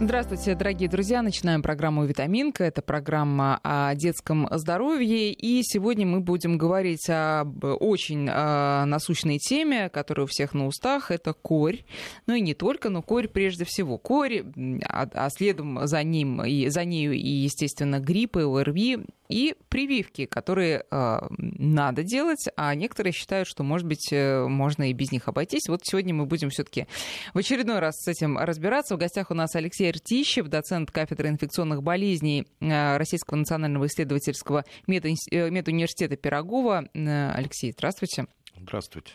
Здравствуйте, дорогие друзья. Начинаем программу «Витаминка». Это программа о детском здоровье. И сегодня мы будем говорить об очень насущной теме, которая у всех на устах. Это корь. Ну и не только, но корь прежде всего. Корь, а следом за ним, и за нею, и, естественно, гриппы, ОРВИ и прививки, которые надо делать, а некоторые считают, что, может быть, можно и без них обойтись. Вот сегодня мы будем все-таки в очередной раз с этим разбираться. В гостях у нас Алексей Ртищев, доцент кафедры инфекционных болезней Российского национального исследовательского медуниверситета Пирогова. Алексей, здравствуйте. Здравствуйте.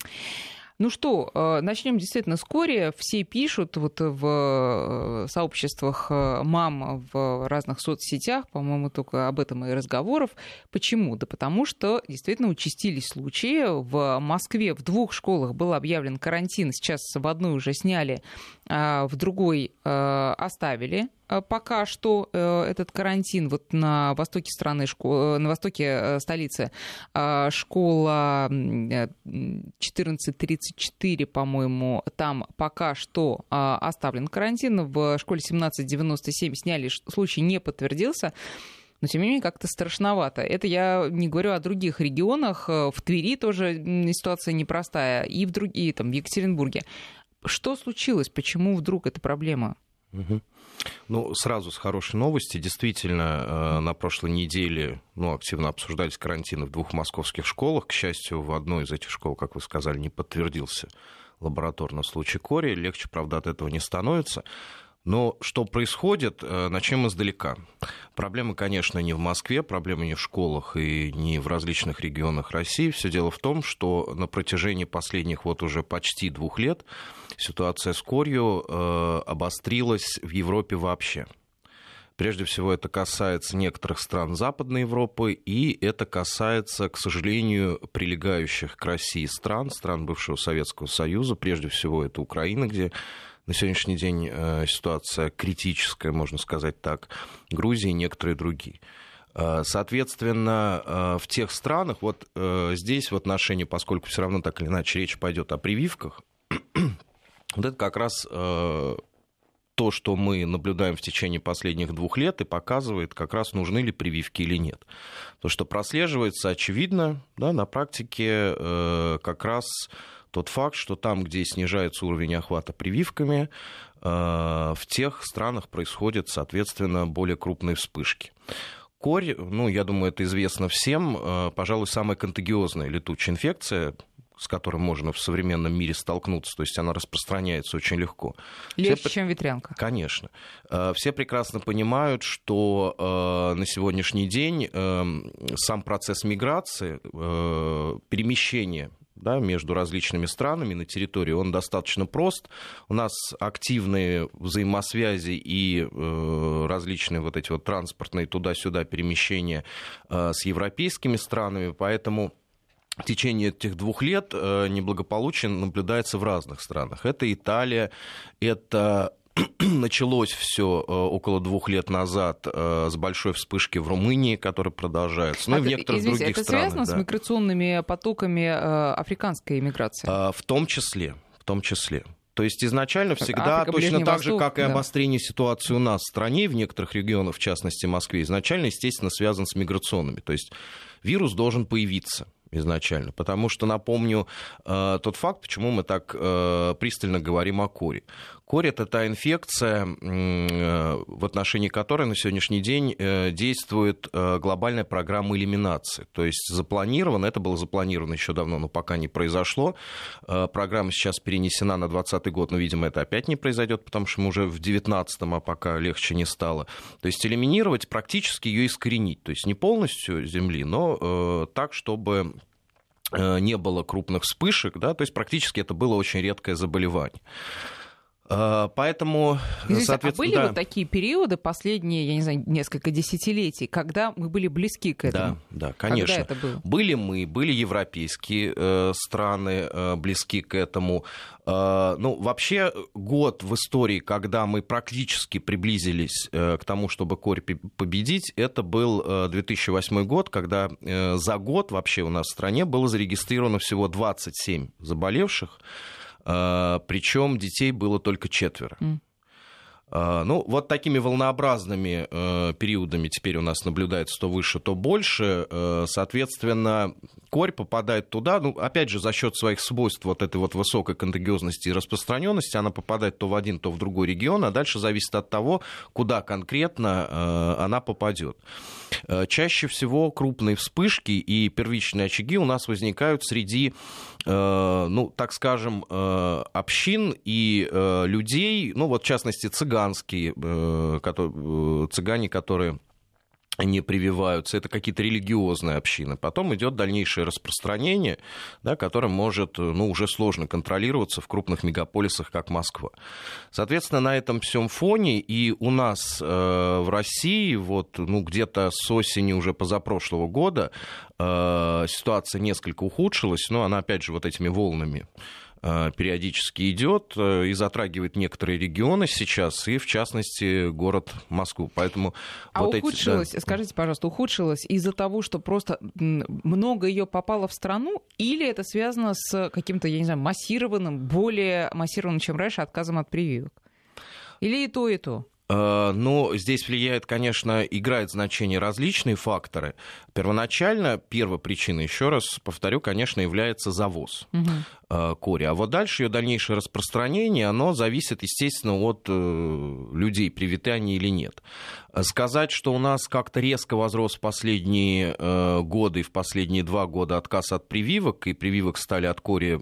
Ну что, начнем действительно с кори. Все пишут вот в сообществах мам в разных соцсетях, по-моему, только об этом и разговоров. Почему? Да потому что действительно участились случаи. В Москве в 2 школах был объявлен карантин. Сейчас в одной уже сняли, в другой оставили. Пока что этот карантин вот на востоке страны, на востоке столицы, школа 1434, по-моему, там пока что оставлен карантин. В школе 1797 сняли, случай не подтвердился. Но, тем не менее, как-то страшновато. Это я не говорю о других регионах. В Твери тоже ситуация непростая. И в другие, там, в Екатеринбурге. Что случилось? Почему вдруг эта проблема? Угу. Ну, сразу с хорошей новости. Действительно, на прошлой неделе активно обсуждались карантины в 2 московских школах. К счастью, в одной из этих школ, как вы сказали, не подтвердился лабораторный случай кори. Легче, правда, от этого не становится. Но что происходит, начнем издалека. Проблема, конечно, не в Москве, проблема не в школах и не в различных регионах России. Все дело в том, что на протяжении последних вот уже почти 2 лет ситуация с корью обострилась в Европе вообще. Прежде всего, это касается некоторых стран Западной Европы, и это касается, к сожалению, прилегающих к России стран, стран бывшего Советского Союза. Прежде всего, это Украина, где на сегодняшний день ситуация критическая, можно сказать так, Грузия и некоторые другие. Соответственно, в тех странах, вот здесь в отношении, поскольку все равно так или иначе речь пойдет о прививках, вот это как раз то, что мы наблюдаем в течение последних 2 лет, и показывает, как раз нужны ли прививки или нет. То, что прослеживается, очевидно, да, на практике как раз тот факт, что там, где снижается уровень охвата прививками, в тех странах происходят, соответственно, более крупные вспышки. Корь, я думаю, это известно всем, пожалуй, самая контагиозная летучая инфекция, с которой можно в современном мире столкнуться, то есть она распространяется очень легко. Легче, чем ветрянка. Конечно. Все прекрасно понимают, что на сегодняшний день сам процесс миграции, перемещение, да, между различными странами на территории, он достаточно прост. У нас активные взаимосвязи и различные вот эти вот транспортные туда-сюда перемещения с европейскими странами, поэтому в течение этих 2 лет неблагополучие наблюдается в разных странах. Это Италия, это началось все около 2 лет назад с большой вспышки в Румынии, которая продолжается. И в некоторых других странах. Это связано с миграционными потоками африканской миграции? В том числе. То есть изначально всегда, точно так же, как и обострение ситуации у нас в стране, в некоторых регионах, в частности Москве, изначально, естественно, связан с миграционными. То есть вирус должен появиться изначально. Потому что, напомню, тот факт, почему мы так пристально говорим о кори. Корь – это та инфекция, в отношении которой на сегодняшний день действует глобальная программа элиминации. То есть это было запланировано еще давно, но пока не произошло. Программа сейчас перенесена на 2020 год, но, видимо, это опять не произойдет, потому что мы уже в 2019-м, а пока легче не стало. То есть элиминировать, практически ее искоренить. То есть не полностью земли, но так, чтобы не было крупных вспышек. Да? То есть практически это было очень редкое заболевание. Поэтому, соответственно, были вот такие периоды последние, я не знаю, несколько десятилетий, когда мы были близки к этому? Да, конечно. Когда это было? Были европейские страны близки к этому. Вообще, год в истории, когда мы практически приблизились к тому, чтобы корь победить, это был 2008 год, когда за год вообще у нас в стране было зарегистрировано всего 27 заболевших. Причем детей было только 4. Ну, вот такими волнообразными периодами теперь у нас наблюдается то выше, то больше. Соответственно, корь попадает туда, ну, опять же, за счет своих свойств вот этой вот высокой контагиозности и распространенности, она попадает то в один, то в другой регион, а дальше зависит от того, куда конкретно она попадет. Чаще всего крупные вспышки и первичные очаги у нас возникают среди, ну, так скажем, общин и людей, ну, вот в частности, цыгане, которые не прививаются, это какие-то религиозные общины. Потом идет дальнейшее распространение, да, которое может, ну, уже сложно контролироваться в крупных мегаполисах, как Москва. Соответственно, на этом всем фоне и у нас в России вот, ну, где-то с осени уже позапрошлого года ситуация несколько ухудшилась, но она, опять же, вот этими волнами периодически идет и затрагивает некоторые регионы сейчас, и в частности город Москву. Поэтому ухудшилось, скажите, пожалуйста, ухудшилось из-за того, что просто много ее попало в страну, или это связано с каким-то, я не знаю, массированным, более массированным, чем раньше, отказом от прививок? Или и то, и то? Ну, здесь влияет, конечно, играют значение различные факторы. Первоначально, первая причина, еще раз повторю, конечно, является завоз кори. А вот дальше ее дальнейшее распространение, оно зависит, естественно, от людей, привиты они или нет. Сказать, что у нас как-то резко возрос в последние годы и в последние 2 года отказ от прививок, и прививок стали от кори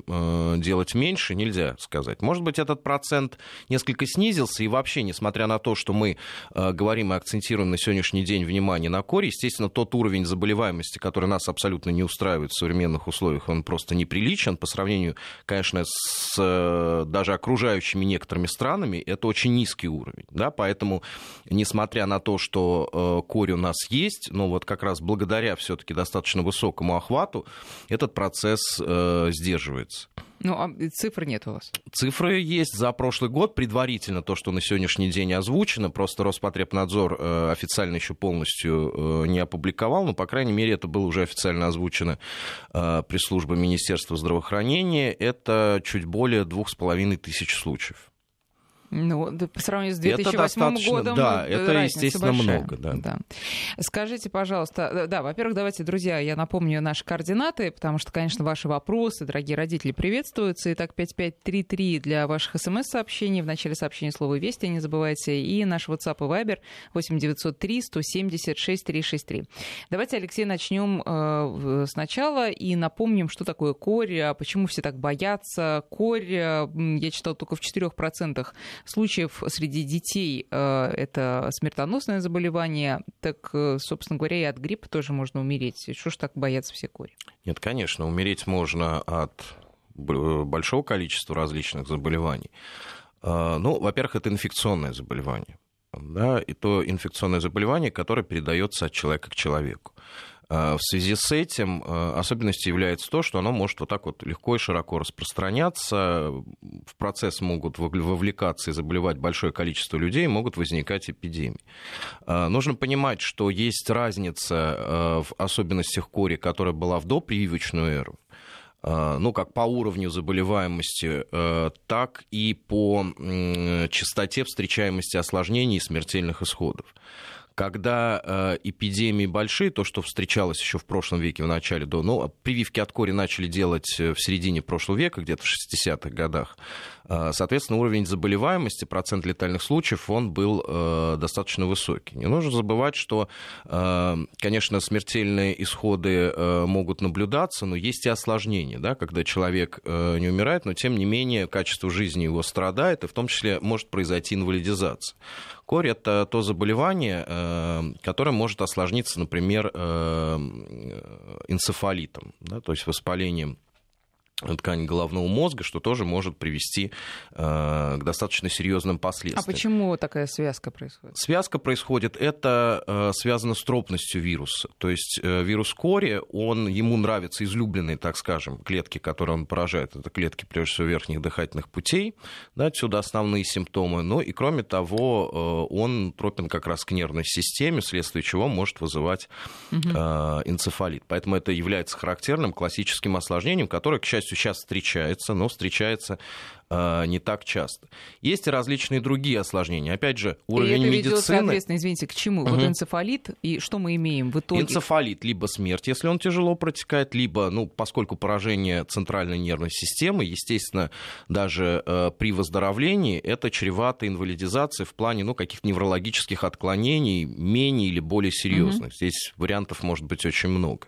делать меньше, нельзя сказать. Может быть, этот процент несколько снизился, и вообще, несмотря на то, что мы говорим и акцентируем на сегодняшний день внимание на кори, естественно, тот уровень заболеваемости, который нас абсолютно не устраивает в современных условиях, он просто неприличен по сравнению, конечно, с даже окружающими некоторыми странами, это очень низкий уровень, да, поэтому, несмотря на то, что корь у нас есть, но вот как раз благодаря все-таки достаточно высокому охвату этот процесс сдерживается. Ну, а цифр нет у вас? Цифры есть за прошлый год, предварительно то, что на сегодняшний день озвучено, просто Роспотребнадзор официально еще полностью не опубликовал, но, по крайней мере, это было уже официально озвучено пресс-службой Министерства здравоохранения, это чуть более 2,5 тысяч случаев. Ну, да, по сравнению с 2008 годом, да, это, естественно, большая. Много. Да. Да. Скажите, пожалуйста, да, во-первых, давайте, друзья, я напомню наши координаты, потому что, конечно, ваши вопросы, дорогие родители, приветствуются. Итак, 5533 для ваших смс-сообщений. В начале сообщения слово «Вести» не забывайте. И наш WhatsApp и Viber 8903-176-363. Давайте, Алексей, начнем сначала и напомним, что такое корь, почему все так боятся. Корь, я читал, только в 4% случаев среди детей это смертоносное заболевание, так, собственно говоря, и от гриппа тоже можно умереть. Что ж так боятся все кори? Нет, конечно, умереть можно от большого количества различных заболеваний. Ну, во-первых, это инфекционное заболевание. Да, и то инфекционное заболевание, которое передается от человека к человеку. В связи с этим особенностью является то, что оно может вот так вот легко и широко распространяться, в процесс могут вовлекаться и заболевать большое количество людей, могут возникать эпидемии. Нужно понимать, что есть разница в особенностях кори, которая была в допрививочную эру, ну, как по уровню заболеваемости, так и по частоте встречаемости осложнений и смертельных исходов. Когда эпидемии большие, то, что встречалось еще в прошлом веке, в начале, до, ну, прививки от кори начали делать в середине прошлого века, где-то в 60-х годах, соответственно, уровень заболеваемости, процент летальных случаев, он был достаточно высокий. Не нужно забывать, что, конечно, смертельные исходы могут наблюдаться, но есть и осложнения, да, когда человек не умирает, но, тем не менее, качество жизни его страдает, и в том числе может произойти инвалидизация. Корь – это то заболевание, которое может осложниться, например, энцефалитом, да, то есть воспалением ткани головного мозга, что тоже может привести к достаточно серьезным последствиям. А почему такая связка происходит? Связка происходит, это связано с тропностью вируса. То есть вирус кори, он, ему нравятся излюбленные, так скажем, клетки, которые он поражает. Это клетки, прежде всего, верхних дыхательных путей. Да, отсюда основные симптомы. Ну и кроме того, он тропен как раз к нервной системе, вследствие чего может вызывать энцефалит. Поэтому это является характерным классическим осложнением, которое, к счастью, счастью, сейчас встречается, но встречается не так часто. Есть и различные другие осложнения. Опять же, уровень медицины... И это ведет, соответственно, извините, к чему? Вот энцефалит, и что мы имеем в итоге? Энцефалит, либо смерть, если он тяжело протекает, либо, ну, поскольку поражение центральной нервной системы, естественно, даже при выздоровлении это чревато инвалидизацией в плане, ну, каких-то неврологических отклонений, менее или более серьезных. Здесь вариантов может быть очень много.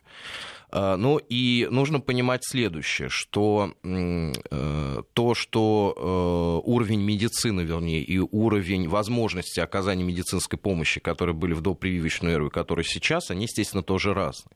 Ну и нужно понимать следующее, что то, что уровень медицины, вернее, и уровень возможности оказания медицинской помощи, которые были в допрививочную эру и которые сейчас, они, естественно, тоже разные.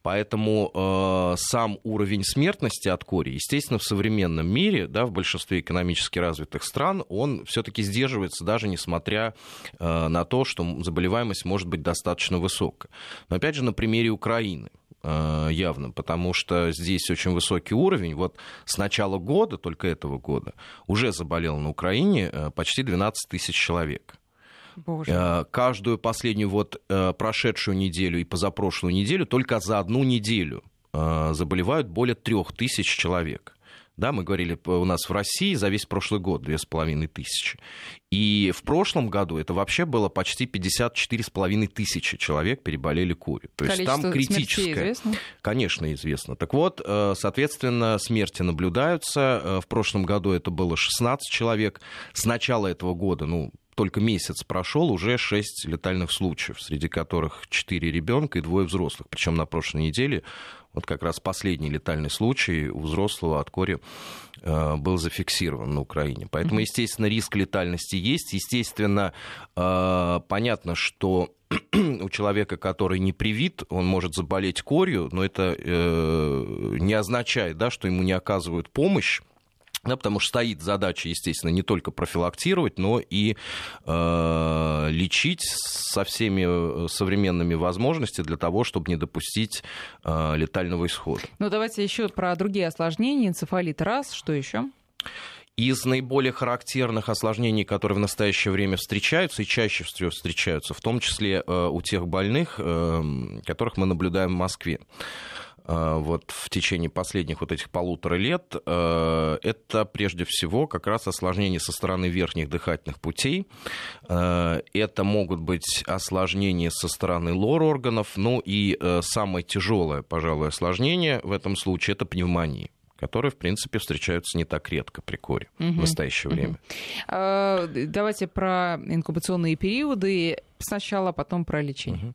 Поэтому сам уровень смертности от кори, естественно, в современном мире, да, в большинстве экономически развитых стран, он все-таки сдерживается, даже несмотря на то, что заболеваемость может быть достаточно высокой. Но опять же, на примере Украины явно, потому что здесь очень высокий уровень. Вот с начала года, только этого года, уже заболело на Украине почти 12 тысяч человек. Боже. Каждую последнюю вот прошедшую неделю и позапрошлую неделю только за одну неделю заболевают более 3 тысяч человек. Да, мы говорили, у нас в России за весь прошлый год 2500. И в прошлом году это вообще было почти 54,5 тысячи человек переболели корью. То есть там критическое. Известно? Конечно, известно. Так вот, соответственно, смерти наблюдаются. В прошлом году это было 16 человек. С начала этого года, ну, только месяц прошел, уже 6 летальных случаев, среди которых 4 ребенка и 2 взрослых. Причем на прошлой неделе вот как раз последний летальный случай у взрослого от кори был зафиксирован на Украине. Поэтому, естественно, риск летальности есть. Естественно, понятно, что у человека, который не привит, он может заболеть корью, но это не означает, да, что ему не оказывают помощь. Да, потому что стоит задача, естественно, не только профилактировать, но и лечить со всеми современными возможностями для того, чтобы не допустить летального исхода. Ну, давайте еще про другие осложнения. Энцефалит раз, что еще? Из наиболее характерных осложнений, которые в настоящее время встречаются и чаще всего встречаются, в том числе у тех больных, которых мы наблюдаем в Москве вот в течение последних вот этих 1,5 лет, это прежде всего как раз осложнения со стороны верхних дыхательных путей. Это могут быть осложнения со стороны лор-органов, ну и самое тяжелое, пожалуй, осложнение в этом случае – это пневмония, которые, в принципе, встречаются не так редко при коре в настоящее время. Давайте про инкубационные периоды сначала, потом про лечение.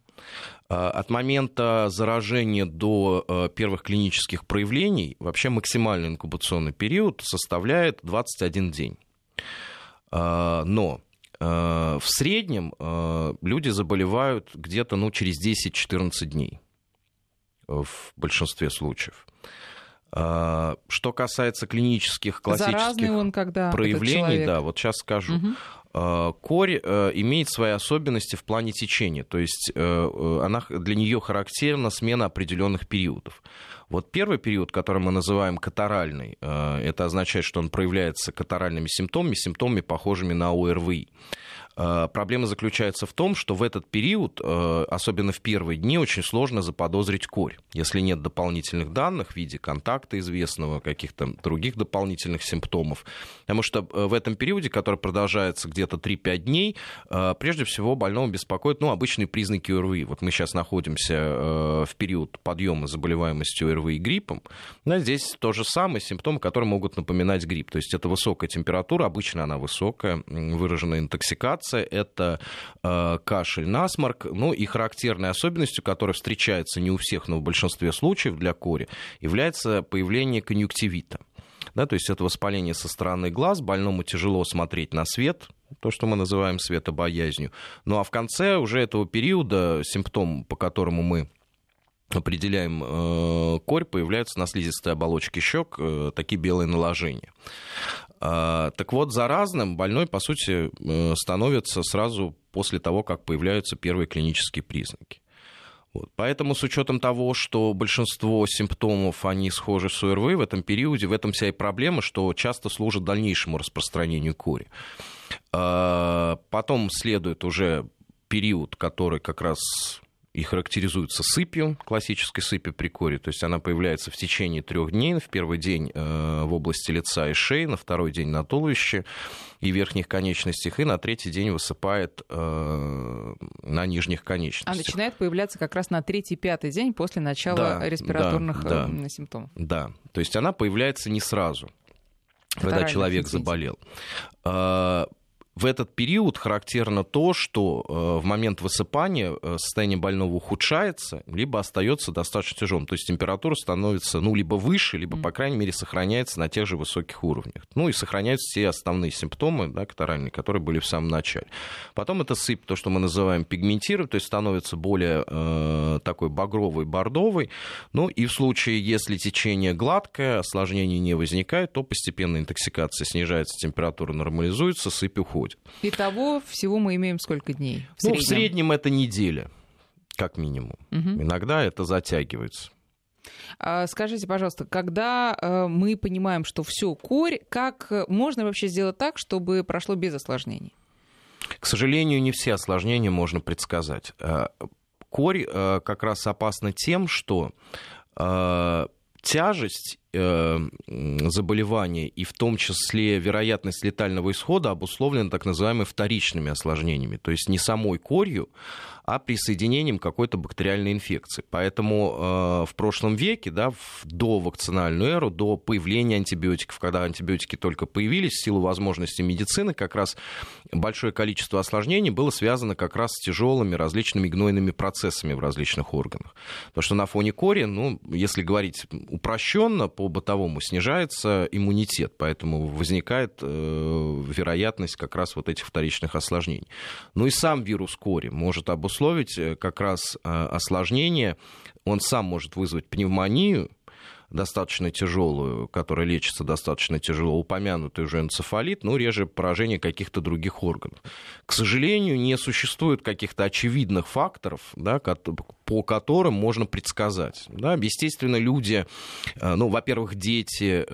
От момента заражения до первых клинических проявлений вообще максимальный инкубационный период составляет 21 день. Но в среднем люди заболевают где-то, ну, через 10-14 дней в большинстве случаев. Что касается клинических классических проявлений, да, вот сейчас скажу. Корь имеет свои особенности в плане течения, то есть она, для нее характерна смена определенных периодов. Вот первый период, который мы называем катаральный, это означает, что он проявляется катаральными симптомами, симптомами, похожими на ОРВИ. Проблема заключается в том, что в этот период, особенно в первые дни, очень сложно заподозрить корь, если нет дополнительных данных в виде контакта известного, каких-то других дополнительных симптомов. Потому что в этом периоде, который продолжается где-то 3-5 дней, прежде всего больного беспокоит, ну, обычные признаки ОРВИ. Вот мы сейчас находимся в период подъема заболеваемости ОРВИ и гриппом. Но здесь то же самое, симптомы, которые могут напоминать грипп. То есть это высокая температура, обычно она высокая, выраженная интоксикация, это кашель, насморк, ну и характерной особенностью, которая встречается не у всех, но в большинстве случаев для кори, является появление конъюнктивита. Да, то есть это воспаление со стороны глаз, больному тяжело смотреть на свет, то, что мы называем светобоязнью. Ну а в конце уже этого периода симптом, по которому мы определяем корь, появляются на слизистой оболочке щек такие белые наложения. Так вот, заразным больной, по сути, становится сразу после того, как появляются первые клинические признаки. Вот. Поэтому с учетом того, что большинство симптомов, они схожи с ОРВИ, в этом периоде, в этом вся и проблема, что часто служит дальнейшему распространению кори. Потом следует уже период, который как раз... и характеризуется сыпью, классической сыпью при коре. То есть она появляется в течение 3 дней. В первый день в области лица и шеи, на второй день на туловище и верхних конечностях, и на третий день высыпает на нижних конечностях. А начинает появляться как раз на 3-5 день после начала респираторных симптомов. Да, то есть она появляется не сразу, когда человек заболел. В этот период характерно то, что в момент высыпания состояние больного ухудшается, либо остается достаточно тяжелым. То есть температура становится либо выше, либо, по крайней мере, сохраняется на тех же высоких уровнях. Ну и сохраняются те основные симптомы, катаральные, которые были в самом начале. Потом эта сыпь, то, что мы называем пигментированной, то есть становится более такой багровой, бордовой. Ну и в случае, если течение гладкое, осложнений не возникает, то постепенно интоксикация снижается, температура нормализуется, сыпь уходит. Итого всего мы имеем сколько дней? В среднем это неделя, как минимум. Угу. Иногда это затягивается. Скажите, пожалуйста, когда мы понимаем, что все, корь, как можно вообще сделать так, чтобы прошло без осложнений? К сожалению, не все осложнения можно предсказать. Корь как раз опасна тем, что тяжесть заболевания и в том числе вероятность летального исхода обусловлена так называемыми вторичными осложнениями, то есть не самой корью, а присоединением какой-то бактериальной инфекции. Поэтому в прошлом веке, в довакцинальную эру, до появления антибиотиков, когда антибиотики только появились, в силу возможностей медицины, как раз большое количество осложнений было связано как раз с тяжелыми различными гнойными процессами в различных органах. Потому что на фоне кори, если говорить упрощенно, по-бытовому снижается иммунитет, поэтому возникает вероятность как раз этих вторичных осложнений. Ну и сам вирус кори может обусловить как раз осложнение, он сам может вызвать пневмонию, достаточно тяжелую, которая лечится достаточно тяжело, упомянутый уже энцефалит, реже поражение каких-то других органов. К сожалению, не существует каких-то очевидных факторов, по которым можно предсказать. Да? Естественно, люди, во-первых, дети,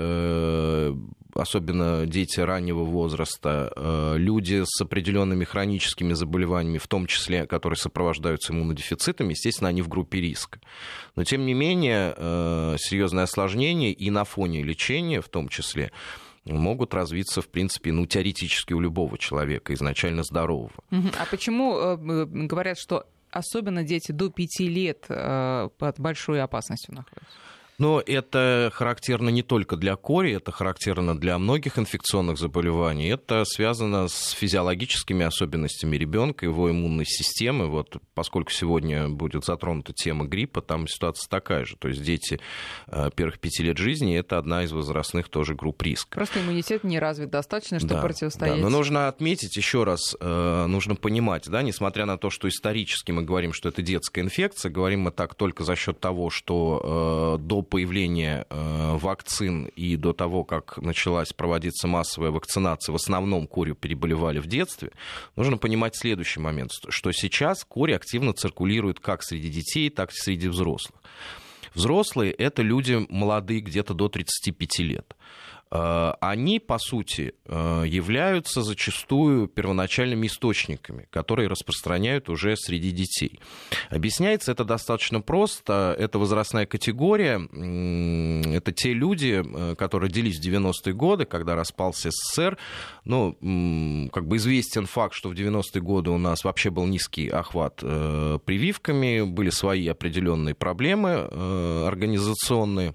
особенно дети раннего возраста, люди с определенными хроническими заболеваниями, в том числе, которые сопровождаются иммунодефицитами, естественно, они в группе риска. Но, тем не менее, серьезное осложнение и на фоне лечения, в том числе, могут развиться, в принципе, теоретически у любого человека, изначально здорового. А почему говорят, что особенно дети до 5 лет под большой опасностью находятся? Но это характерно не только для кори, это характерно для многих инфекционных заболеваний. Это связано с физиологическими особенностями ребенка, его иммунной системы. Поскольку сегодня будет затронута тема гриппа, там ситуация такая же. То есть дети первых 5 лет жизни – это одна из возрастных тоже групп риска. Просто иммунитет не развит достаточно, чтобы противостоять. Да. Но нужно отметить еще раз, нужно понимать, несмотря на то, что исторически мы говорим, что это детская инфекция, говорим мы так только за счет того, что до появления вакцин и до того, как началась проводиться массовая вакцинация, в основном корью переболевали в детстве, нужно понимать следующий момент, что сейчас корь активно циркулирует как среди детей, так и среди взрослых. Взрослые – это люди молодые, где-то до 35 лет. Они, по сути, являются зачастую первоначальными источниками, которые распространяют уже среди детей. Объясняется это достаточно просто. Это возрастная категория. Это те люди, которые родились в 90-е годы, когда распался СССР. Известен факт, что в 90-е годы у нас вообще был низкий охват прививками, были свои определенные проблемы организационные.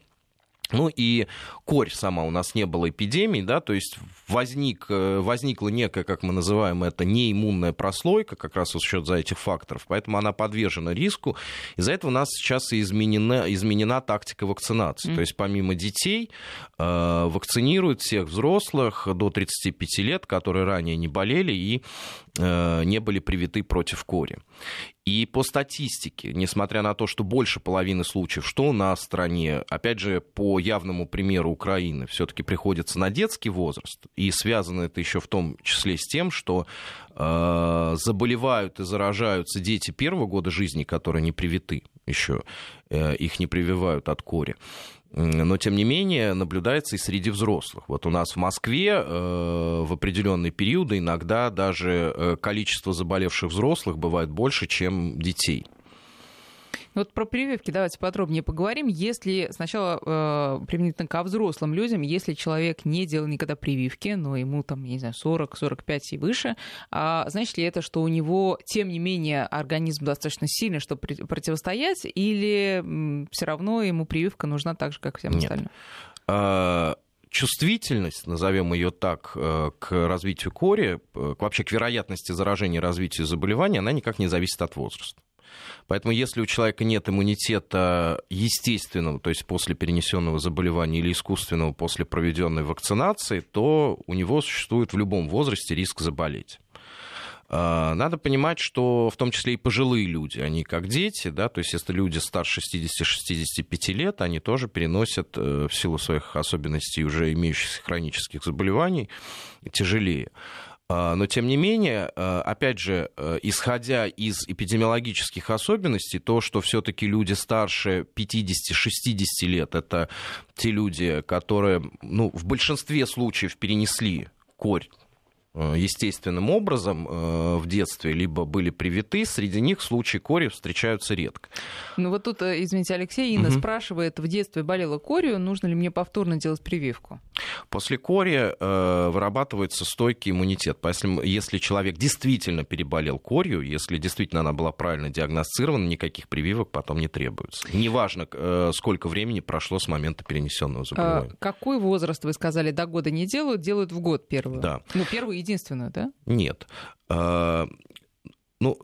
И корь сама, у нас не было эпидемии, то есть возникла некая, как мы называем это, неиммунная прослойка, как раз за счет этих факторов, поэтому она подвержена риску. Из-за этого у нас сейчас изменена тактика вакцинации. То есть помимо детей вакцинируют всех взрослых до 35 лет, которые ранее не болели и не были привиты против кори. И по статистике, несмотря на то, что больше половины случаев, что у нас в стране, опять же, по явному примеру Украины, все-таки приходится на детский возраст, и связано это еще в том числе с тем, что заболевают и заражаются дети первого года жизни, которые не привиты еще, их не прививают от кори. Но, тем не менее, наблюдается и среди взрослых. У нас в Москве в определенные периоды иногда даже количество заболевших взрослых бывает больше, чем детей. Вот про прививки давайте подробнее поговорим. Если сначала применительно ко взрослым людям, если человек не делал никогда прививки, но ему там, не знаю, 40, 45 и выше, значит ли это, что у него, тем не менее, организм достаточно сильный, чтобы противостоять, или все равно ему прививка нужна так же, как всем остальным? Нет. Чувствительность, назовем ее так, к развитию кори, вообще к вероятности заражения и развития заболевания, она никак не зависит от возраста. Поэтому если у человека нет иммунитета естественного, то есть после перенесенного заболевания, или искусственного после проведенной вакцинации, то у него существует в любом возрасте риск заболеть. Надо понимать, что в том числе и пожилые люди, они как дети, да, то есть если люди старше 60-65 лет, они тоже переносят в силу своих особенностей уже имеющихся хронических заболеваний тяжелее. Но, тем не менее, опять же, исходя из эпидемиологических особенностей, то, что все-таки люди старше 50-60 лет, это те люди, которые, ну, в большинстве случаев перенесли корь естественным образом в детстве, либо были привиты, среди них случаи кори встречаются редко. Ну вот тут, извините, Алексей, Инна спрашивает, в детстве болела корью, нужно ли мне повторно делать прививку? После кори вырабатывается стойкий иммунитет. Если человек действительно переболел корью, если действительно она была правильно диагностирована, никаких прививок потом не требуется. Неважно, сколько времени прошло с момента перенесенного заболевания. Какой возраст, вы сказали, до года не делают, делают в год первую? Да. Ну, первую единственную, да? Нет. Ну,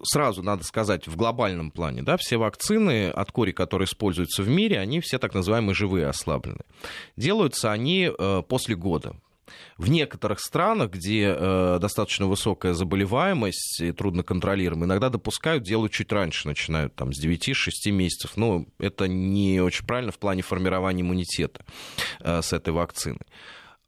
сразу надо сказать, в глобальном плане, да, все вакцины от кори, которые используются в мире, они все так называемые живые ослабленные. Делаются они после года. В некоторых странах, где достаточно высокая заболеваемость и трудно контролируемая, иногда допускают, делают чуть раньше, начинают там, с 9-6 месяцев. Но это не очень правильно в плане формирования иммунитета с этой вакциной.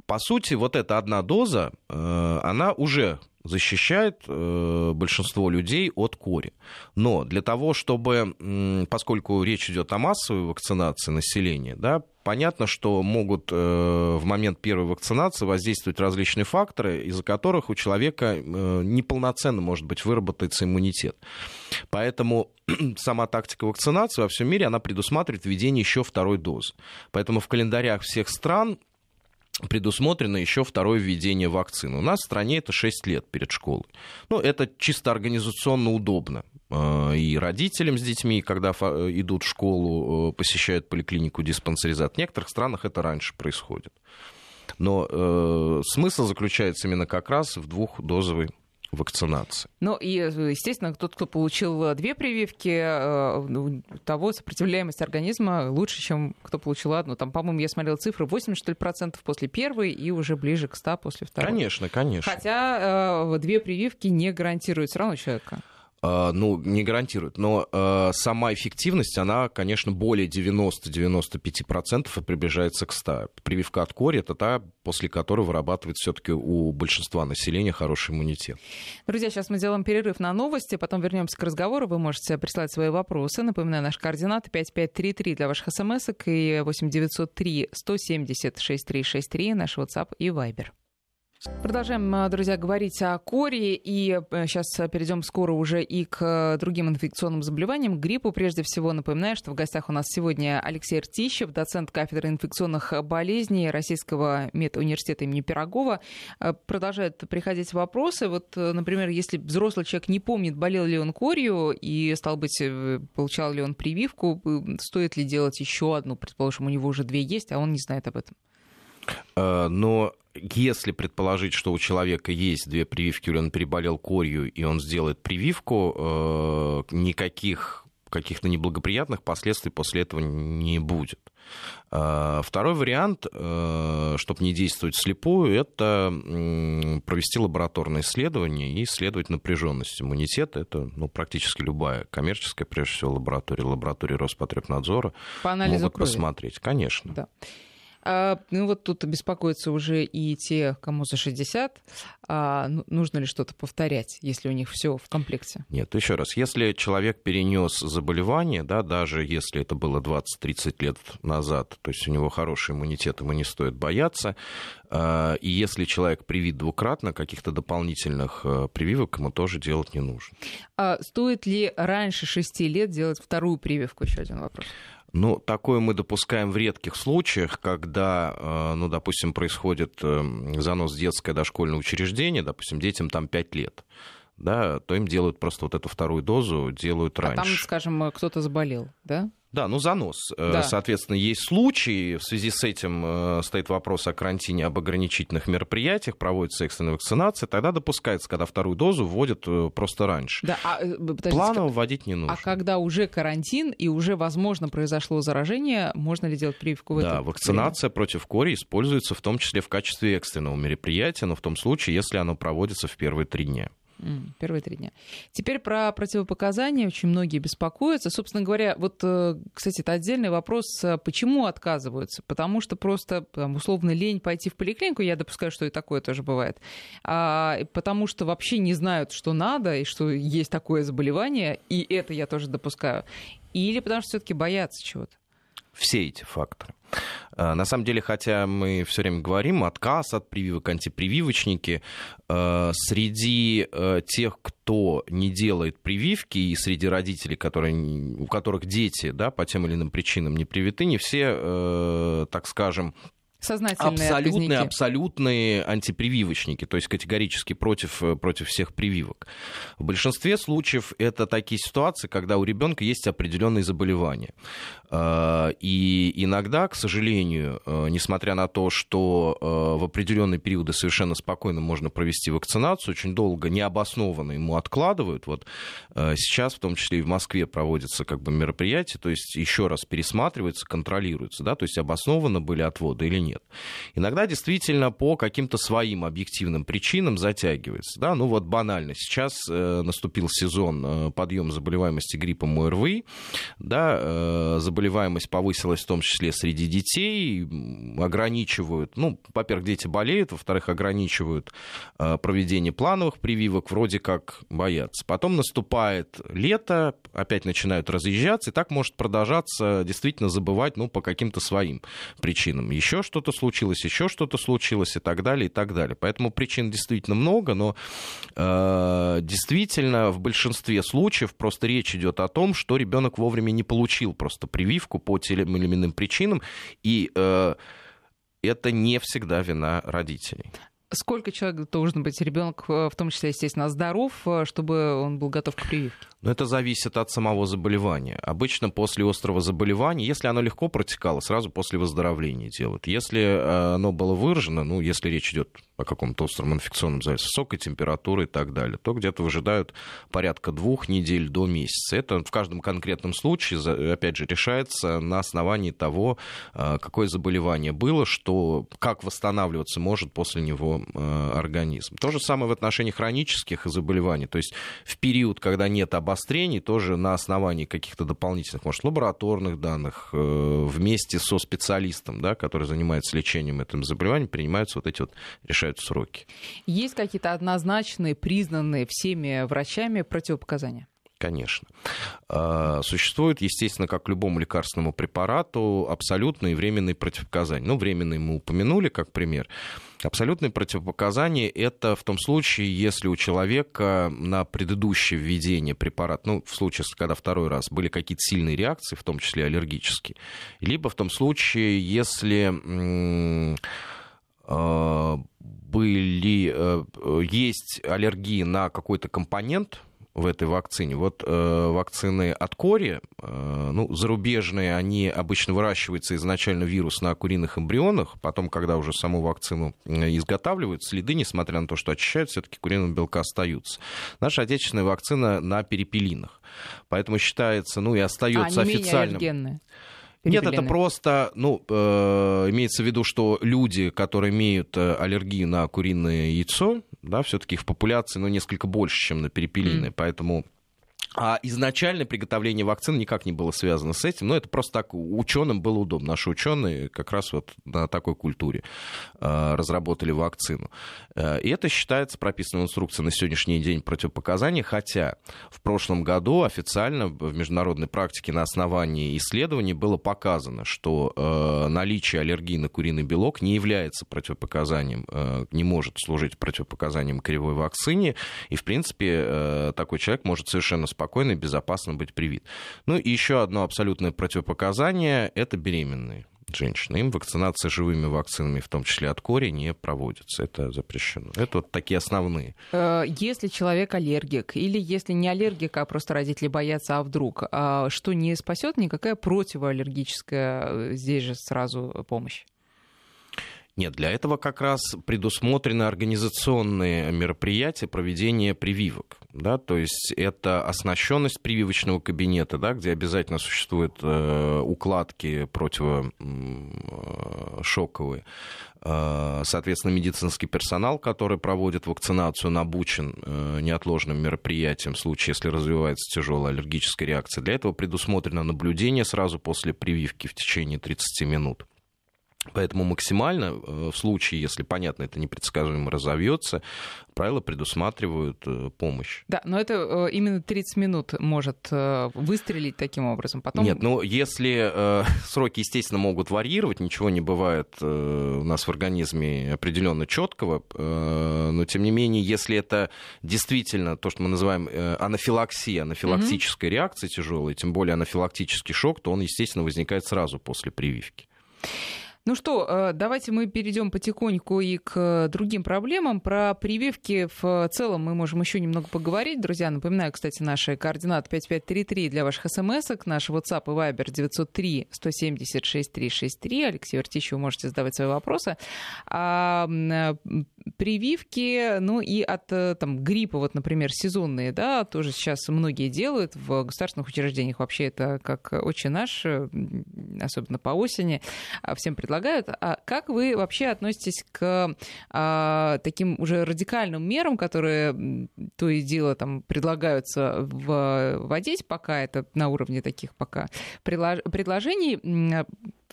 По сути, вот эта одна доза, она уже защищает большинство людей от кори. Но для того, чтобы, поскольку речь идет о массовой вакцинации населения, да, понятно, что могут в момент первой вакцинации воздействовать различные факторы, из-за которых у человека неполноценно может быть выработается иммунитет. Поэтому сама тактика вакцинации во всем мире, она предусматривает введение еще второй дозы. Поэтому в календарях всех стран предусмотрено еще второе введение вакцин. У нас в стране это 6 лет перед школой. Ну, это чисто организационно удобно. И родителям с детьми, когда идут в школу, посещают поликлинику, диспансеризат. В некоторых странах это раньше происходит. Но смысл заключается именно как раз в двухдозовой вакцинации. Ну и, естественно, тот, кто получил две прививки, у того сопротивляемость организма лучше, чем кто получил одну. Там, по-моему, я смотрела цифры, 80% после первой и уже ближе к 100% после второй. Конечно, конечно. Хотя две прививки не гарантируют все равно человека. Ну, не гарантирует, но сама эффективность, она, конечно, более 90-95% и приближается к 100%. Прививка от кори – это та, после которой вырабатывает все-таки у большинства населения хороший иммунитет. Друзья, сейчас мы делаем перерыв на новости, потом вернемся к разговору. Вы можете прислать свои вопросы. Напоминаю, наши координаты 5533 для ваших смс-ок и 8903-170-6363, наш WhatsApp и Viber. Продолжаем, друзья, говорить о кори, и сейчас перейдем скоро уже и к другим инфекционным заболеваниям, гриппу. Прежде всего, напоминаю, что в гостях у нас сегодня Алексей Ртищев, доцент кафедры инфекционных болезней Российского медуниверситета имени Пирогова. Продолжают приходить вопросы. Вот, например, если взрослый человек не помнит, болел ли он корью и, стало быть, получал ли он прививку, стоит ли делать еще одну? Предположим, у него уже две есть, а он не знает об этом. Но если предположить, что у человека есть две прививки, или он переболел корью, и он сделает прививку, никаких каких-то неблагоприятных последствий после этого не будет. Второй вариант, чтобы не действовать вслепую, это провести лабораторное исследование и исследовать напряженность иммунитета. Это, ну, практически любая коммерческая, прежде всего, лаборатория, лаборатория Роспотребнадзора. По анализу могут крови посмотреть, конечно. Да. Ну вот тут беспокоятся уже и те, кому за 60. Нужно ли что-то повторять, если у них все в комплекте? Нет, еще раз, если человек перенес заболевание, да, даже если это было 20-30 лет назад, то есть у него хороший иммунитет, ему не стоит бояться. И если человек привит двукратно, каких-то дополнительных прививок ему тоже делать не нужно. А стоит ли раньше 6 лет делать вторую прививку? Еще один вопрос. Ну, такое мы допускаем в редких случаях, когда, ну, допустим, происходит занос в детское дошкольное учреждение, допустим, детям там 5 лет, да, то им делают просто вот эту вторую дозу, делают раньше. А там, скажем, кто-то заболел, да? Да, ну занос. Да. Соответственно, есть случаи. В связи с этим стоит вопрос о карантине, об ограничительных мероприятиях, проводится экстренная вакцинация. Тогда допускается, когда вторую дозу вводят просто раньше. Да, планово вводить не нужно. А когда уже карантин и уже, возможно, произошло заражение, можно ли делать прививку в этом? Да, вакцинация против кори используется в том числе в качестве экстренного мероприятия, но в том случае, если оно проводится в первые 3 дня. Первые 3 дня. Теперь про противопоказания. Очень многие беспокоятся. Собственно говоря, вот, кстати, это отдельный вопрос, почему отказываются? Потому что просто, там, условно, лень пойти в поликлинику. Я допускаю, что и такое тоже бывает. Потому что вообще не знают, что надо, и что есть такое заболевание. И это я тоже допускаю. Или потому что все-таки боятся чего-то. Все эти факторы. На самом деле, хотя мы все время говорим отказ от прививок, антипрививочники, среди тех, кто не делает прививки, и среди родителей, у которых дети, да, по тем или иным причинам не привиты, не все, так скажем, абсолютные антипрививочники, то есть категорически против всех прививок. В большинстве случаев это такие ситуации, когда у ребенка есть определенные заболевания. И иногда, к сожалению, несмотря на то, что в определенные периоды совершенно спокойно можно провести вакцинацию, очень долго необоснованно ему откладывают. Вот сейчас, в том числе и в Москве, проводятся как бы мероприятия, то есть еще раз пересматриваются, контролируются, да, то есть обоснованно были отводы или нет. Иногда действительно по каким-то своим объективным причинам затягивается. Да? Ну вот банально, сейчас наступил сезон подъема заболеваемости гриппом ОРВИ, да? Заболеваемость повысилась в том числе среди детей, ограничивают, ну, во-первых, дети болеют, во-вторых, ограничивают проведение плановых прививок, вроде как боятся. Потом наступает лето, опять начинают разъезжаться, и так может продолжаться, действительно забывать, ну, по каким-то своим причинам. Еще что еще что-то случилось и так далее, и так далее. Поэтому причин действительно много, но действительно в большинстве случаев просто речь идет о том, что ребенок вовремя не получил просто прививку по тем или иным причинам, и это не всегда вина родителей. Сколько человек должен быть ребенок, в том числе, естественно, здоров, чтобы он был готов к прививке? Но это зависит от самого заболевания. Обычно после острого заболевания, если оно легко протекало, сразу после выздоровления делают. Если оно было выражено, ну, если речь идет о каком-то остром инфекционном зависе, высокой температуры и так далее, то где-то выжидают порядка 2 недель до месяца. Это в каждом конкретном случае, опять же, решается на основании того, какое заболевание было, что, как восстанавливаться может после него организм. То же самое в отношении хронических заболеваний. То есть в период, когда нет обострений, тоже на основании каких-то дополнительных, может, лабораторных данных, вместе со специалистом, да, который занимается лечением этого заболевания, принимаются вот эти вот, решают сроки. Есть какие-то однозначные, признанные всеми врачами противопоказания? Конечно. Существует, естественно, как к любому лекарственному препарату, абсолютные и временные противопоказания. Ну, временные мы упомянули как пример. Абсолютные противопоказания – это в том случае, если у человека на предыдущее введение препарата, ну, в случае, когда второй раз, были какие-то сильные реакции, в том числе аллергические, либо в том случае, если есть аллергии на какой-то компонент в этой вакцине. Вот вакцины от кори, ну, зарубежные, они обычно выращиваются изначально вирус на куриных эмбрионах, потом, когда уже саму вакцину изготавливают, следы, несмотря на то, что очищают, все-таки куриного белка остаются. Наша отечественная вакцина на перепелинах. Поэтому считается, ну, и остается официальным. Менее аллергенные. Нет, это просто, ну, имеется в виду, что люди, которые имеют аллергию на куриное яйцо, да, все-таки их в популяции, ну, несколько больше, чем на перепелиные, поэтому А изначально приготовление вакцин никак не было связано с этим, но это просто так ученым было удобно. Наши ученые как раз вот на такой культуре разработали вакцину. И это считается прописано в инструкции на сегодняшний день противопоказаний, хотя в прошлом году официально в международной практике на основании исследований было показано, что наличие аллергии на куриный белок не является противопоказанием, не может служить противопоказанием кривой вакцине, и в принципе такой человек может совершенно спокойно и безопасно быть привит. Ну и еще одно абсолютное противопоказание – это беременные женщины. Им вакцинация живыми вакцинами, в том числе от кори, не проводится. Это запрещено. Это вот такие основные. Если человек аллергик, или если не аллергик, а просто родители боятся, а вдруг, что не спасет никакая противоаллергическая здесь же сразу помощь? Нет, для этого как раз предусмотрены организационные мероприятия проведения прививок. Да, то есть это оснащенность прививочного кабинета, да, где обязательно существуют укладки противошоковые. Соответственно, медицинский персонал, который проводит вакцинацию, обучен неотложным мероприятиям в случае, если развивается тяжелая аллергическая реакция. Для этого предусмотрено наблюдение сразу после прививки в течение 30 минут. Поэтому максимально, в случае, если, понятно, это непредсказуемо разовьется, правила предусматривают помощь. Да, но это именно 30 минут может выстрелить таким образом. Потом... Нет, ну если сроки, естественно, могут варьировать, ничего не бывает у нас в организме определенно четкого, но тем не менее, если это действительно то, что мы называем анафилаксия, анафилактическая реакция тяжелая, тем более анафилактический шок, то он, естественно, возникает сразу после прививки. Ну что, давайте мы перейдем потихоньку и к другим проблемам. Про прививки в целом мы можем еще немного поговорить. Друзья, напоминаю, кстати, наши координаты 5533 для ваших смс-ок, наш WhatsApp и Viber 903-170-6363. Алексею Ртищеву можете задавать свои вопросы. А прививки, ну и от там, гриппа, вот, например, сезонные, да, тоже сейчас многие делают. В государственных учреждениях вообще это как «Отче наш», особенно по осени, всем предлагают. А как вы вообще относитесь к таким уже радикальным мерам, которые то и дело там, предлагаются вводить, пока это на уровне таких пока предложений,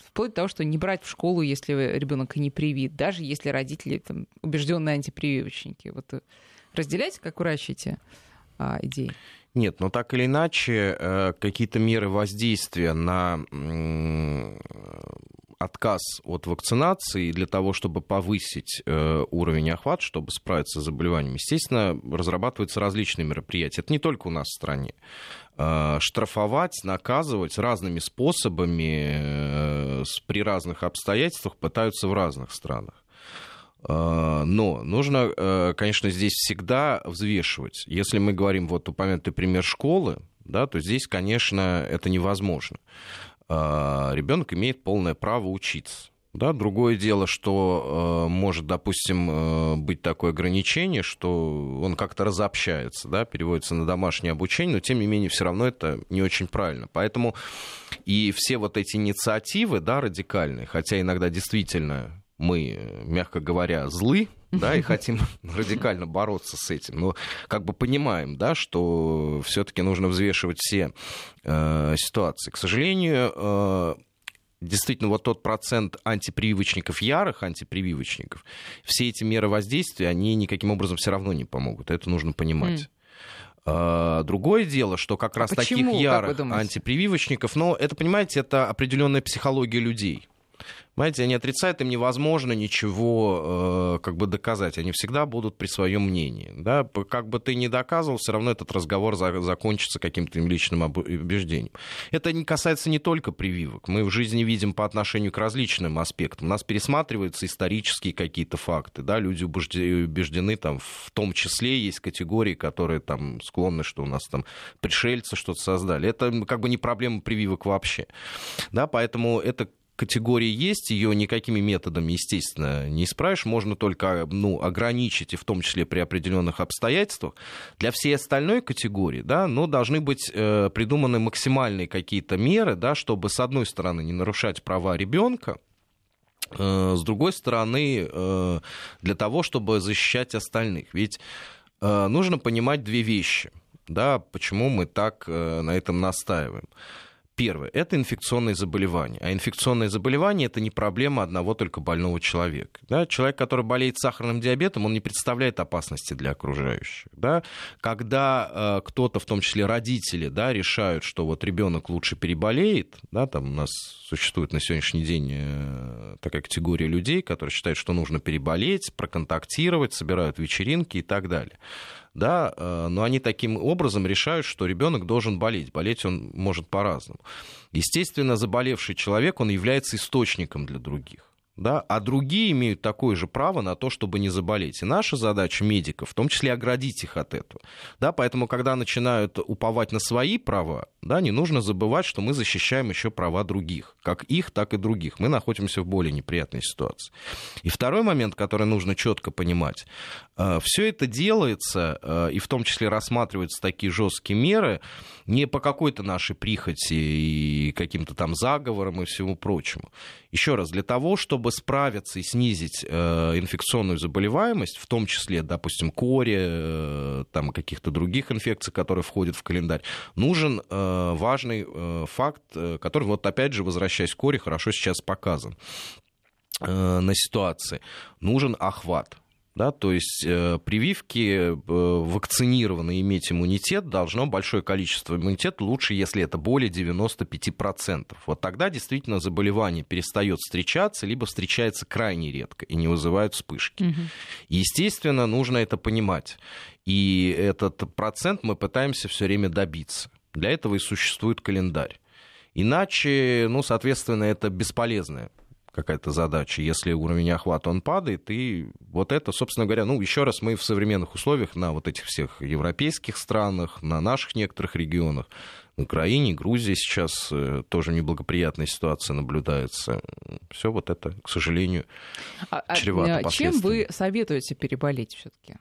вплоть до того, что не брать в школу, если ребенок не привит, даже если родители там, убежденные антипрививочники? Вот разделяйте, как врачите идеи. Нет, но так или иначе, какие-то меры воздействия на отказ от вакцинации для того, чтобы повысить уровень охвата, чтобы справиться с заболеванием, естественно, разрабатываются различные мероприятия. Это не только у нас в стране. Штрафовать, наказывать разными способами при разных обстоятельствах пытаются в разных странах. Но нужно, конечно, здесь всегда взвешивать. Если мы говорим, вот упомянутый пример школы, да, то здесь, конечно, это невозможно. Ребенок имеет полное право учиться. Да, другое дело, что может, допустим, быть такое ограничение, что он как-то разобщается, да, переводится на домашнее обучение, но, тем не менее, все равно это не очень правильно. Поэтому и все вот эти инициативы, да, радикальные, хотя иногда действительно мы, мягко говоря, злы, да, и хотим радикально бороться с этим. Но как бы понимаем, да, что все-таки нужно взвешивать все ситуации. К сожалению, действительно, вот тот процент антипрививочников, ярых антипрививочников, все эти меры воздействия, они никаким образом все равно не помогут. Это нужно понимать. Другое дело, что как раз почему, таких ярых антипрививочников, но это, понимаете, это определенная психология людей. Понимаете, они отрицают, им невозможно ничего как бы доказать. Они всегда будут при своем мнении. Да? Как бы ты ни доказывал, все равно этот разговор закончится каким-то им личным убеждением. Это не касается не только прививок. Мы в жизни видим по отношению к различным аспектам. У нас пересматриваются исторические какие-то факты. Да? Люди убеждены, там, в том числе есть категории, которые там, склонны, что у нас там пришельцы что-то создали. Это как бы не проблема прививок вообще. Да? Поэтому это... Категория есть, ее никакими методами, естественно, не исправишь. Можно только ограничить, и в том числе при определенных обстоятельствах. Для всей остальной категории, да, но должны быть придуманы максимальные какие-то меры, да, чтобы, с одной стороны, не нарушать права ребенка, с другой стороны, для того, чтобы защищать остальных. Ведь нужно понимать две вещи. Да, почему мы так на этом настаиваем? Первое – это инфекционные заболевания. А инфекционные заболевания – это не проблема одного только больного человека. Да? Человек, который болеет сахарным диабетом, он не представляет опасности для окружающих. Да? Когда кто-то, в том числе родители, да, решают, что вот ребенок лучше переболеет, да, там у нас существует на сегодняшний день такая категория людей, которые считают, что нужно переболеть, проконтактировать, собирают вечеринки и так далее. Да, но они таким образом решают, что ребенок должен болеть. Болеть он может по-разному. Естественно, заболевший человек, он является источником для других. Да? А другие имеют такое же право на то, чтобы не заболеть. И наша задача медиков, в том числе, оградить их от этого. Да? Поэтому, когда начинают уповать на свои права, да, не нужно забывать, что мы защищаем еще права других. Как их, так и других. Мы находимся в более неприятной ситуации. И второй момент, который нужно четко понимать. Все это делается, и в том числе рассматриваются такие жесткие меры, не по какой-то нашей прихоти и каким-то там заговорам и всему прочему. Еще раз, для того, чтобы справиться и снизить инфекционную заболеваемость, в том числе, допустим, кори, там, каких-то других инфекций, которые входят в календарь, нужен важный факт, который, вот опять же, возвращаясь к кори, хорошо сейчас показан на ситуации. Нужен охват. Да, то есть прививки, вакцинированные, иметь иммунитет, должно большое количество иммунитета, лучше, если это более 95%. Вот тогда действительно заболевание перестает встречаться, либо встречается крайне редко и не вызывает вспышки. Угу. Естественно, нужно это понимать. И этот процент мы пытаемся все время добиться. Для этого и существует календарь. Иначе, ну, соответственно, это бесполезное. Какая-то задача, если уровень охвата он падает, и вот это, собственно говоря, ну, еще раз, мы в современных условиях на вот этих всех европейских странах, на наших некоторых регионах, на Украине, Грузии сейчас тоже неблагоприятная ситуация наблюдается. Все вот это, к сожалению, чревато последствиями. Чем вы советуете переболеть все-таки?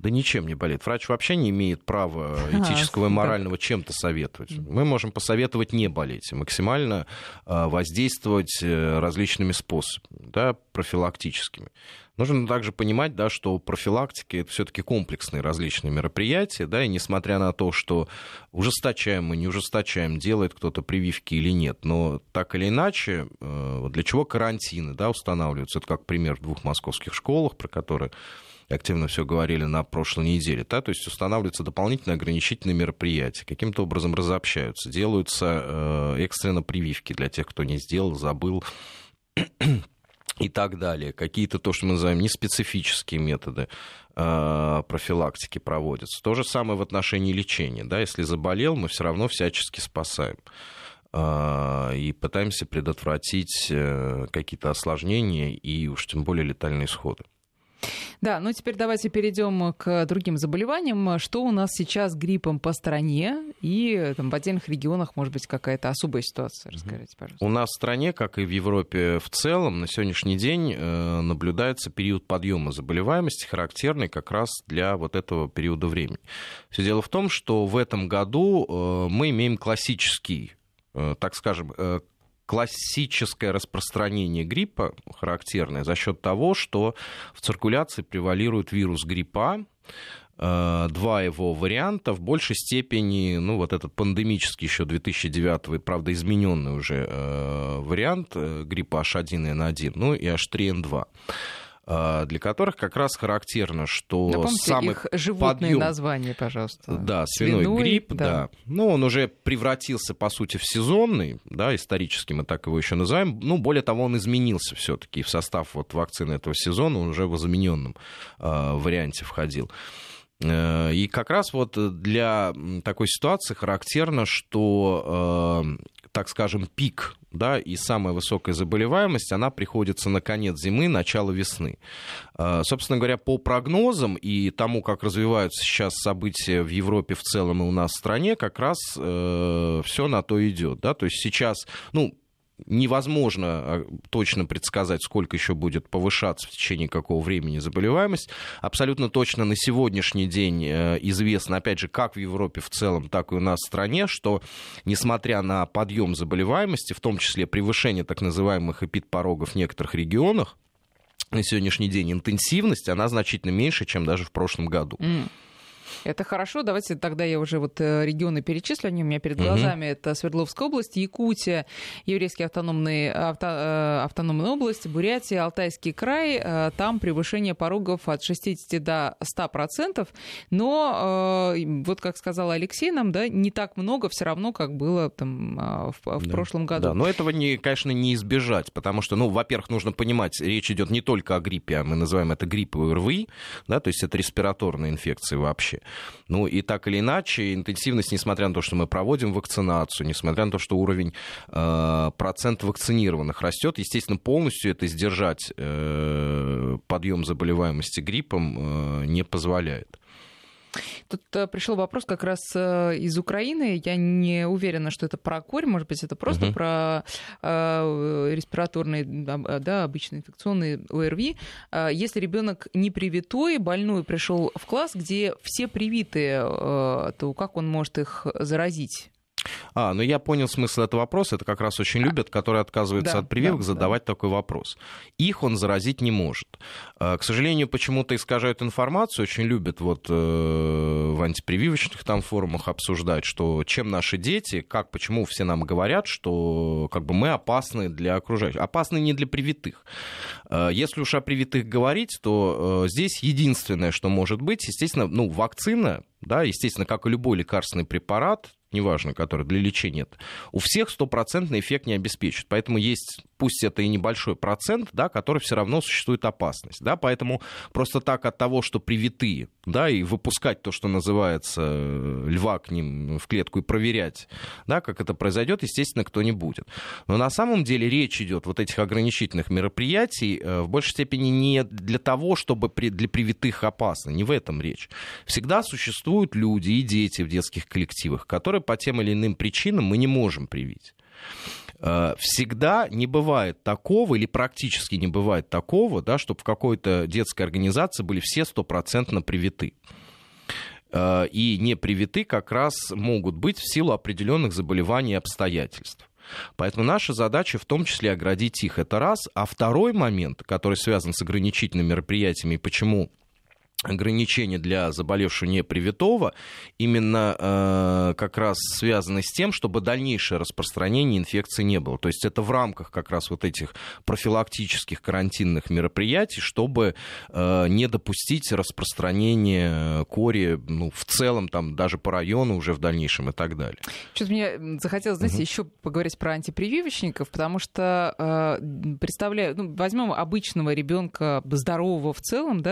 Да ничем не болит. Врач вообще не имеет права этического и морального чем-то советовать. Мы можем посоветовать не болеть, максимально воздействовать различными способами, да, профилактическими. Нужно также понимать, да, что профилактика – это все-таки комплексные различные мероприятия, да, и несмотря на то, что ужесточаем мы, не ужесточаем, делает кто-то прививки или нет, но так или иначе, для чего карантины, да, устанавливаются? Это как пример в двух московских школах, про которые активно все говорили на прошлой неделе. Да, то есть устанавливаются дополнительные ограничительные мероприятия, каким-то образом разобщаются, делаются экстренно прививки для тех, кто не сделал, забыл и так далее. Какие-то, то, что мы называем, неспецифические методы профилактики проводятся. То же самое в отношении лечения. Да? Если заболел, мы все равно всячески спасаем и пытаемся предотвратить какие-то осложнения и уж тем более летальные исходы. Да, ну теперь давайте перейдем к другим заболеваниям. Что у нас сейчас с гриппом по стране и там, в отдельных регионах, может быть, какая-то особая ситуация? Расскажите, пожалуйста. У нас в стране, как и в Европе в целом, на сегодняшний день наблюдается период подъема заболеваемости, характерный как раз для вот этого периода времени. Все дело в том, что в этом году мы имеем классический, так скажем, классическое распространение гриппа характерное за счет того, что в циркуляции превалирует вирус гриппа, два его варианта, в большей степени, ну, вот этот пандемический еще 2009, правда, измененный уже вариант гриппа H1N1, ну, и H3N2. Для которых как раз характерно, что напомните самый их животные подъем, названия, пожалуйста. Да, свиной грипп, да. Ну, он уже превратился, по сути, в сезонный, да, исторически мы так его еще называем. Ну, более того, он изменился все-таки. В состав вот вакцины этого сезона он уже в измененном варианте входил. И как раз вот для такой ситуации характерно, что, так скажем, пик, да, и самая высокая заболеваемость, она приходится на конец зимы, начало весны. Собственно говоря, по прогнозам и тому, как развиваются сейчас события в Европе в целом и у нас в стране, как раз все на то идет. Да? То есть сейчас, ну, невозможно точно предсказать, сколько еще будет повышаться, в течение какого времени заболеваемость. Абсолютно точно на сегодняшний день известно, опять же, как в Европе в целом, так и у нас в стране, что, несмотря на подъем заболеваемости, в том числе превышение так называемых эпидпорогов в некоторых регионах, на сегодняшний день интенсивность, она значительно меньше, чем даже в прошлом году. Это хорошо. Давайте тогда я уже вот регионы перечислю. Они у меня перед глазами. Это Свердловская область, Якутия, Еврейские автономные области, Бурятия, Алтайский край. Там превышение порогов от 60 до 100%. Но, вот как сказал Алексей, нам не так много все равно, как было там, в прошлом году. Да, но этого, конечно, не избежать. Потому что, во-первых, нужно понимать, речь идет не только о гриппе, а мы называем это грипп ОРВИ, то есть это респираторные инфекции вообще. И так или иначе, интенсивность, несмотря на то, что мы проводим вакцинацию, несмотря на то, что уровень процент вакцинированных растет, естественно, полностью это сдержать подъем заболеваемости гриппом не позволяет. Тут пришел вопрос как раз из Украины. Я не уверена, что это про корь, может быть, это просто про респираторные, обычные инфекционные ОРВИ. Если ребенок не привитой, больной пришел в класс, где все привитые, то как он может их заразить? Я понял смысл этого вопроса. Это как раз очень любят, которые отказываются от прививок, задавать такой вопрос. Их он заразить не может. К сожалению, почему-то искажают информацию. Очень любят в антипрививочных там форумах обсуждать, что чем наши дети, почему все нам говорят, что мы опасны для окружающих. Опасны не для привитых. Если уж о привитых говорить, то здесь единственное, что может быть, естественно, вакцина, естественно, как и любой лекарственный препарат, неважно, который для лечения, у всех стопроцентный эффект не обеспечит. Поэтому есть, пусть это и небольшой процент, который все равно существует опасность. Поэтому просто так от того, что привитые, и выпускать то, что называется, льва к ним в клетку и проверять, как это произойдет, естественно, кто не будет. Но на самом деле речь идет вот этих ограничительных мероприятий в большей степени не для того, чтобы для привитых опасно, не в этом речь. Всегда существуют люди и дети в детских коллективах, которые по тем или иным причинам мы не можем привить. Всегда не бывает такого, или практически не бывает такого, чтобы в какой-то детской организации были все 100% привиты. И не привиты как раз могут быть в силу определенных заболеваний и обстоятельств. Поэтому наша задача в том числе оградить их. Это раз. А второй момент, который связан с ограничительными мероприятиями, почему ограничения для заболевшего непривитого именно как раз связаны с тем, чтобы дальнейшее распространение инфекции не было. То есть это в рамках как раз вот этих профилактических карантинных мероприятий, чтобы не допустить распространения кори в целом, там даже по району уже в дальнейшем и так далее. Что-то мне захотелось, еще поговорить про антипрививочников, потому что представляю, возьмем обычного ребенка, здорового в целом,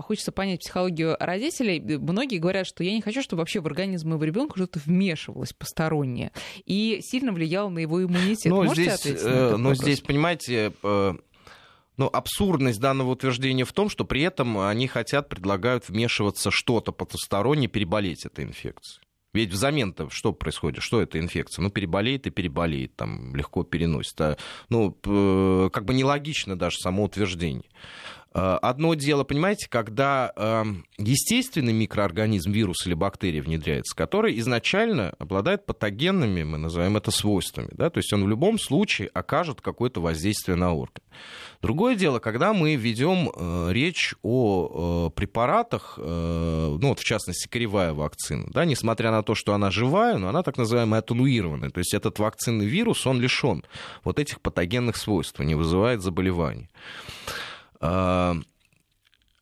хочется понять психологию родителей. Многие говорят, что я не хочу, чтобы вообще в организм моего ребенка что-то вмешивалось постороннее и сильно влияло на его иммунитет. Можете ответить на этот вопрос? Здесь, понимаете, абсурдность данного утверждения в том, что при этом они предлагают вмешиваться что-то потустороннее, переболеть этой инфекцией. Ведь взамен-то что происходит? Что это инфекция? Переболеет и переболеет, легко переносит. Нелогично даже само утверждение. Одно дело, понимаете, когда естественный микроорганизм, вирус или бактерия внедряется, который изначально обладает патогенными, мы называем это, свойствами. То есть он в любом случае окажет какое-то воздействие на орган. Другое дело, когда мы ведем речь о препаратах, в частности, коревая вакцина. Несмотря на то, что она живая, но она так называемая атенуированная. То есть этот вакцинный вирус, он лишен вот этих патогенных свойств, не вызывает заболеваний.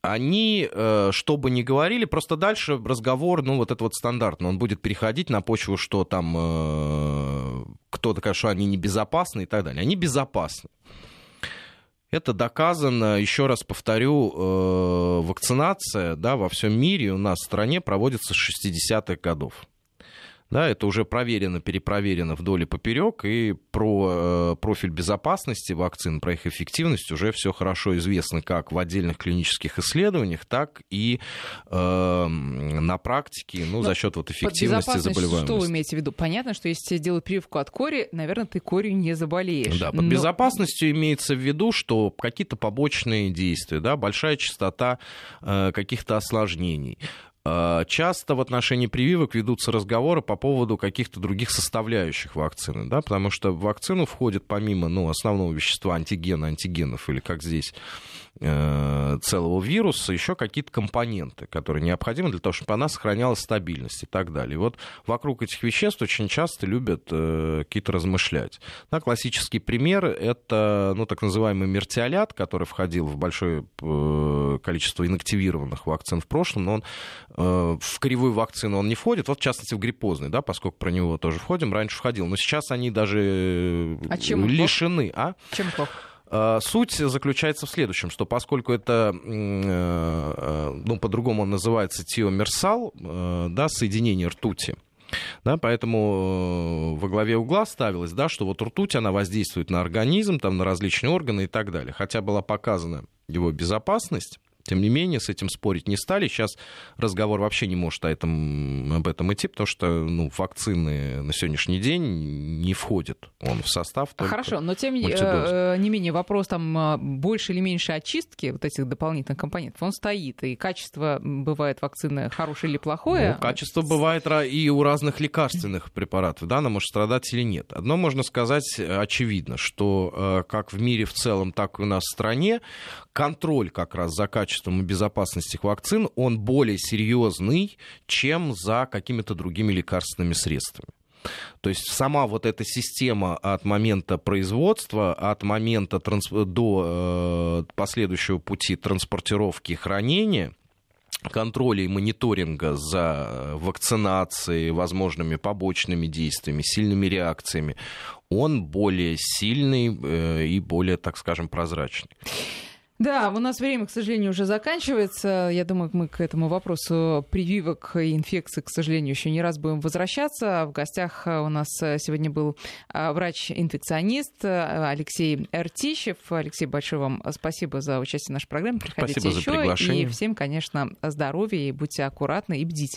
Они, что бы ни говорили, просто дальше разговор, стандартно, он будет переходить на почву, что там кто-то скажет, что они небезопасны и так далее. Они безопасны. Это доказано, еще раз повторю, вакцинация во всем мире у нас в стране проводится с 60-х годов. Это уже проверено, перепроверено вдоль и поперек, и про профиль безопасности вакцин, про их эффективность уже все хорошо известно как в отдельных клинических исследованиях, так и на практике, за счет эффективности заболеваемости. Что вы имеете в виду? Понятно, что если тебе делают прививку от кори, наверное, ты корью не заболеешь. Да, под безопасностью имеется в виду, что какие-то побочные действия, большая частота каких-то осложнений. Часто в отношении прививок ведутся разговоры по поводу каких-то других составляющих вакцины, потому что в вакцину входит помимо основного вещества антигена, антигенов или, как здесь целого вируса еще какие-то компоненты, которые необходимы для того, чтобы она сохраняла стабильность и так далее. И вот вокруг этих веществ очень часто любят какие-то размышлять. Да, классический пример — это так называемый мертиолят, который входил в большое количество инактивированных вакцин в прошлом, но он в кривую вакцину он не входит. Вот в частности в гриппозный, да, поскольку про него тоже входим, раньше входил, но сейчас они даже лишены. А чем плохо? Суть заключается в следующем, что поскольку это, по-другому он называется тиомерсал, да, соединение ртути, да, поэтому во главе угла ставилось, да, что вот ртуть, она воздействует на организм, там, на различные органы и так далее. Хотя была показана его безопасность, тем не менее, с этим спорить не стали. Сейчас разговор вообще не может об этом идти, потому что вакцины на сегодняшний день не входят. Он в состав только Хорошо, но тем не менее вопрос там больше или меньше очистки вот этих дополнительных компонентов, он стоит. И качество бывает вакцины хорошее или плохое. Ну, качество бывает и у разных лекарственных препаратов. Да, она может страдать или нет. Одно можно сказать очевидно, что как в мире в целом, так и у нас в стране контроль как раз за качеством и безопасности вакцин, он более серьезный, чем за какими-то другими лекарственными средствами. То есть сама вот эта система от момента производства, от момента до последующего пути транспортировки и хранения, контроля и мониторинга за вакцинацией, возможными побочными действиями, сильными реакциями, он более сильный и более, так скажем, прозрачный. Да, у нас время, к сожалению, уже заканчивается. Я думаю, мы к этому вопросу прививок и инфекций, к сожалению, еще не раз будем возвращаться. В гостях у нас сегодня был врач-инфекционист Алексей Ртищев. Алексей, большое вам спасибо за участие в нашей программе. Приходите еще. Спасибо за приглашение. И всем, конечно, здоровья, и будьте аккуратны и бдительны.